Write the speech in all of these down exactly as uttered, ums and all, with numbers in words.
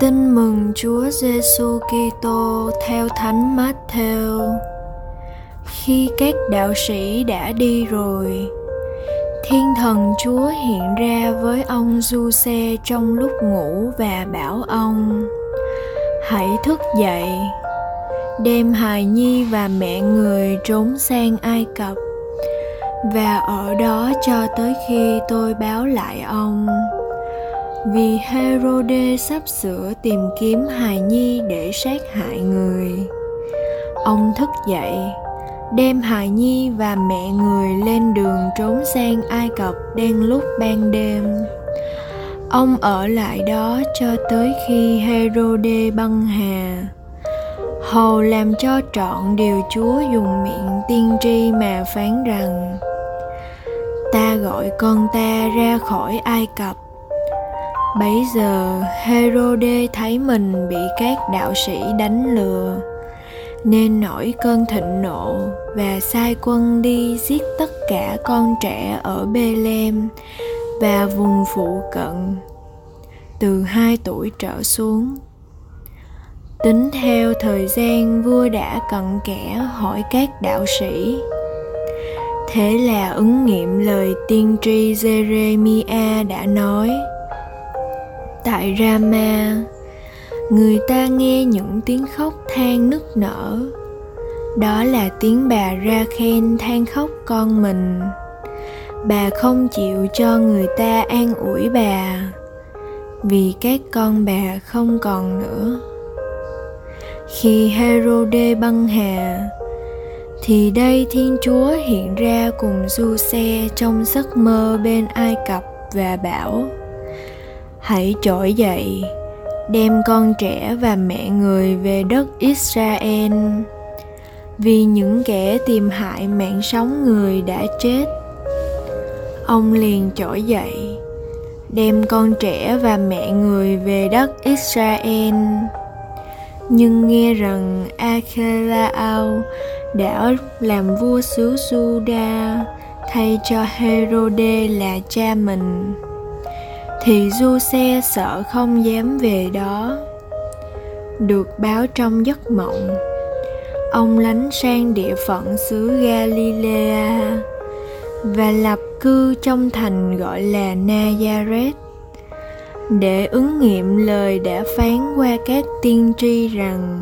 Tin mừng Chúa Giêsu Kitô theo Thánh Matthew. Khi các đạo sĩ đã đi rồi, thiên thần Chúa hiện ra với ông Giuse trong lúc ngủ và bảo ông: Hãy thức dậy, đem hài nhi và mẹ người trốn sang Ai Cập, và ở đó cho tới khi tôi báo lại ông. Vì Herod sắp sửa tìm kiếm hài nhi để sát hại người. Ông thức dậy, đem hài nhi và mẹ người lên đường trốn sang Ai Cập đang lúc ban đêm. Ông ở lại đó cho tới khi Herod băng hà, hầu làm cho trọn điều Chúa dùng miệng tiên tri mà phán rằng: Ta gọi con ta ra khỏi Ai Cập. Bấy giờ Herod thấy mình bị các đạo sĩ đánh lừa, nên nổi cơn thịnh nộ và sai quân đi giết tất cả con trẻ ở Belem và vùng phụ cận, từ hai tuổi trở xuống. Tính theo thời gian, vua đã cận kẽ hỏi các đạo sĩ. Thế là ứng nghiệm lời tiên tri Jeremiah đã nói: Tại Rama, người ta nghe những tiếng khóc than nức nở. Đó là tiếng bà Ra-khen than khóc con mình. Bà không chịu cho người ta an ủi bà, vì các con bà không còn nữa. Khi Herod băng hà, thì đây Thiên Chúa hiện ra cùng Giuse trong giấc mơ bên Ai Cập và bảo: Hãy trỗi dậy, đem con trẻ và mẹ người về đất Israel, vì những kẻ tìm hại mạng sống người đã chết. Ông liền trỗi dậy, đem con trẻ và mẹ người về đất Israel. Nhưng nghe rằng Achelao đã làm vua xứ Suda thay cho Herod là cha mình, thì Giuse sợ không dám về đó. Được báo trong giấc mộng, ông lánh sang địa phận xứ Galilea và lập cư trong thành gọi là Nazareth, để ứng nghiệm lời đã phán qua các tiên tri rằng: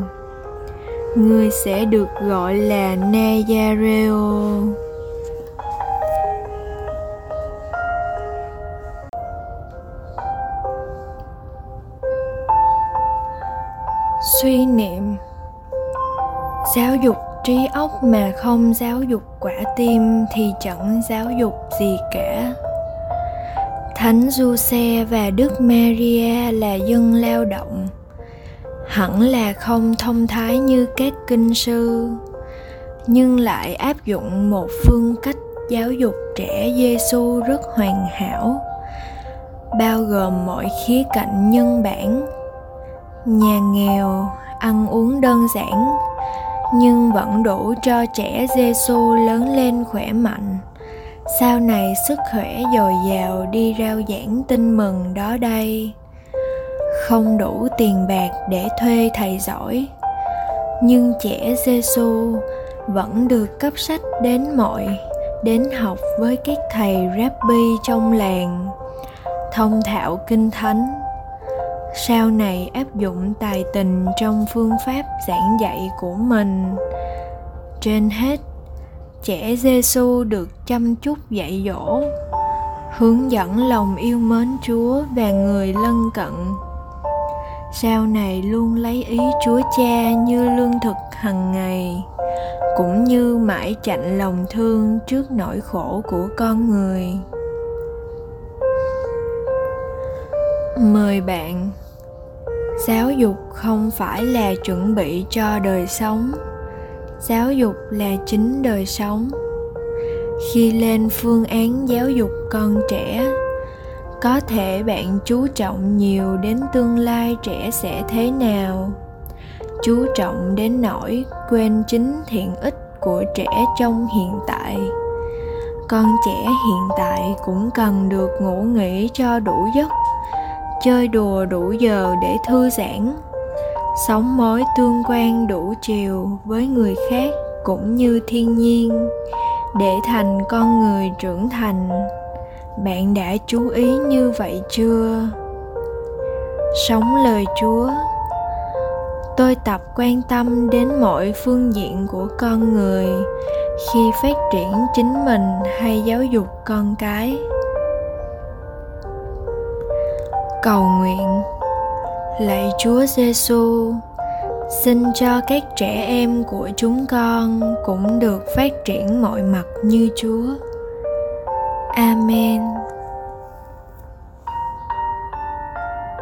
Ngươi sẽ được gọi là Nazareo. Suy niệm: giáo dục trí óc mà không giáo dục quả tim thì chẳng giáo dục gì cả. Thánh Giuse và Đức Maria là dân lao động, hẳn là không thông thái như các kinh sư, nhưng lại áp dụng một phương cách giáo dục trẻ Giê-xu rất hoàn hảo, bao gồm mọi khía cạnh nhân bản: nhà nghèo, ăn uống đơn giản, nhưng vẫn đủ cho trẻ Giê-xu lớn lên khỏe mạnh, sau này sức khỏe dồi dào đi rao giảng tin mừng đó đây. Không đủ tiền bạc để thuê thầy giỏi, nhưng trẻ Giê-xu vẫn được cấp sách đến mọi, đến học với các thầy Rabbi trong làng, thông thạo kinh thánh, sau này áp dụng tài tình trong phương pháp giảng dạy của mình. Trên hết, trẻ Giê-xu được chăm chút dạy dỗ, hướng dẫn lòng yêu mến Chúa và người lân cận, sau này luôn lấy ý Chúa Cha như lương thực hằng ngày, cũng như mãi chạnh lòng thương trước nỗi khổ của con người. Mời bạn, giáo dục không phải là chuẩn bị cho đời sống, giáo dục là chính đời sống. Khi lên phương án giáo dục con trẻ, có thể bạn chú trọng nhiều đến tương lai trẻ sẽ thế nào, chú trọng đến nỗi quên chính thiện ích của trẻ trong hiện tại. Con trẻ hiện tại cũng cần được ngủ nghỉ cho đủ giấc, chơi đùa đủ giờ để thư giãn, sống mối tương quan đủ chiều với người khác cũng như thiên nhiên, để thành con người trưởng thành. Bạn đã chú ý như vậy chưa? Sống lời Chúa. Tôi tập quan tâm đến mọi phương diện của con người khi phát triển chính mình hay giáo dục con cái. Cầu nguyện. Lạy Chúa Giêsu, xin cho các trẻ em của chúng con cũng được phát triển mọi mặt như Chúa. Amen.